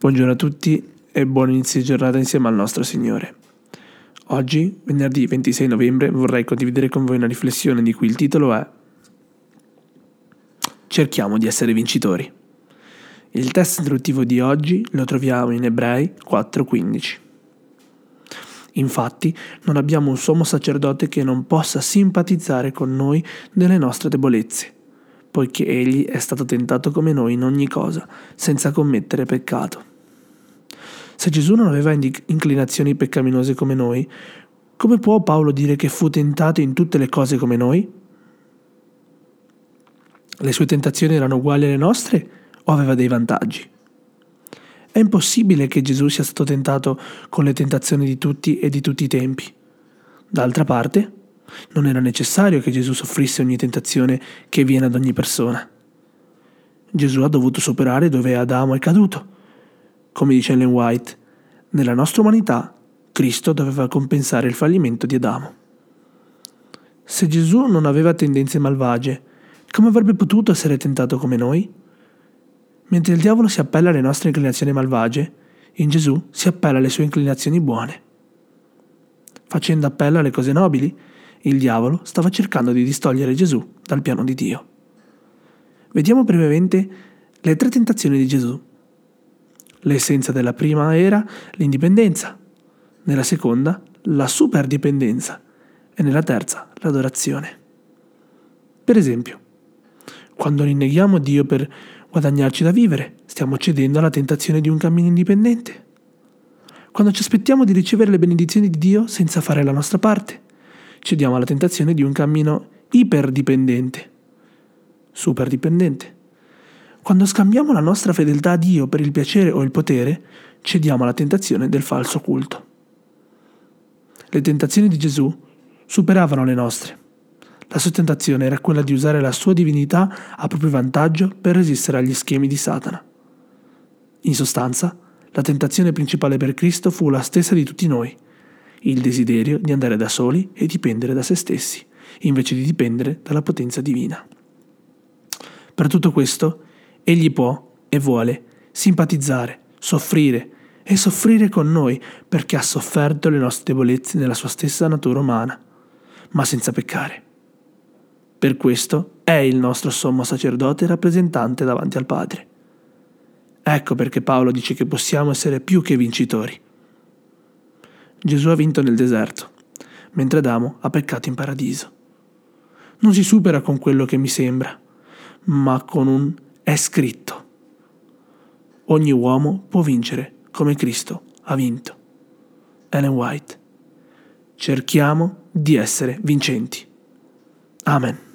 Buongiorno a tutti e buon inizio di giornata insieme al nostro Signore. Oggi, venerdì 26 novembre, vorrei condividere con voi una riflessione di cui il titolo è Cerchiamo di essere vincitori. Il testo introduttivo di oggi lo troviamo in Ebrei 4,15. Infatti, non abbiamo un sommo sacerdote che non possa simpatizzare con noi nelle nostre debolezze, poiché egli è stato tentato come noi in ogni cosa, senza commettere peccato. Se Gesù non aveva inclinazioni peccaminose come noi, come può Paolo dire che fu tentato in tutte le cose come noi? Le sue tentazioni erano uguali alle nostre o aveva dei vantaggi? È impossibile che Gesù sia stato tentato con le tentazioni di tutti e di tutti i tempi. D'altra parte, non era necessario che Gesù soffrisse ogni tentazione che viene ad ogni persona. Gesù ha dovuto superare dove Adamo è caduto. Come dice Ellen White, nella nostra umanità Cristo doveva compensare il fallimento di Adamo. Se Gesù non aveva tendenze malvagie, come avrebbe potuto essere tentato come noi? Mentre il diavolo si appella alle nostre inclinazioni malvagie, in Gesù si appella alle sue inclinazioni buone. Facendo appello alle cose nobili, il diavolo stava cercando di distogliere Gesù dal piano di Dio. Vediamo brevemente le tre tentazioni di Gesù. L'essenza della prima era l'indipendenza, nella seconda la superdipendenza e nella terza l'adorazione. Per esempio, quando rinneghiamo Dio per guadagnarci da vivere, stiamo cedendo alla tentazione di un cammino indipendente. Quando ci aspettiamo di ricevere le benedizioni di Dio senza fare la nostra parte, cediamo alla tentazione di un cammino iperdipendente, superdipendente. Quando scambiamo la nostra fedeltà a Dio per il piacere o il potere, cediamo alla tentazione del falso culto. Le tentazioni di Gesù superavano le nostre. La sua tentazione era quella di usare la sua divinità a proprio vantaggio per resistere agli schemi di Satana. In sostanza, la tentazione principale per Cristo fu la stessa di tutti noi, il desiderio di andare da soli e dipendere da se stessi, invece di dipendere dalla potenza divina. Per tutto questo, egli può e vuole simpatizzare, soffrire e soffrire con noi perché ha sofferto le nostre debolezze nella sua stessa natura umana, ma senza peccare. Per questo è il nostro sommo sacerdote rappresentante davanti al Padre. Ecco perché Paolo dice che possiamo essere più che vincitori. Gesù ha vinto nel deserto, mentre Adamo ha peccato in paradiso. Non si supera con quello che mi sembra, ma con un è scritto. Ogni uomo può vincere come Cristo ha vinto. Ellen White. Cerchiamo di essere vincenti. Amen.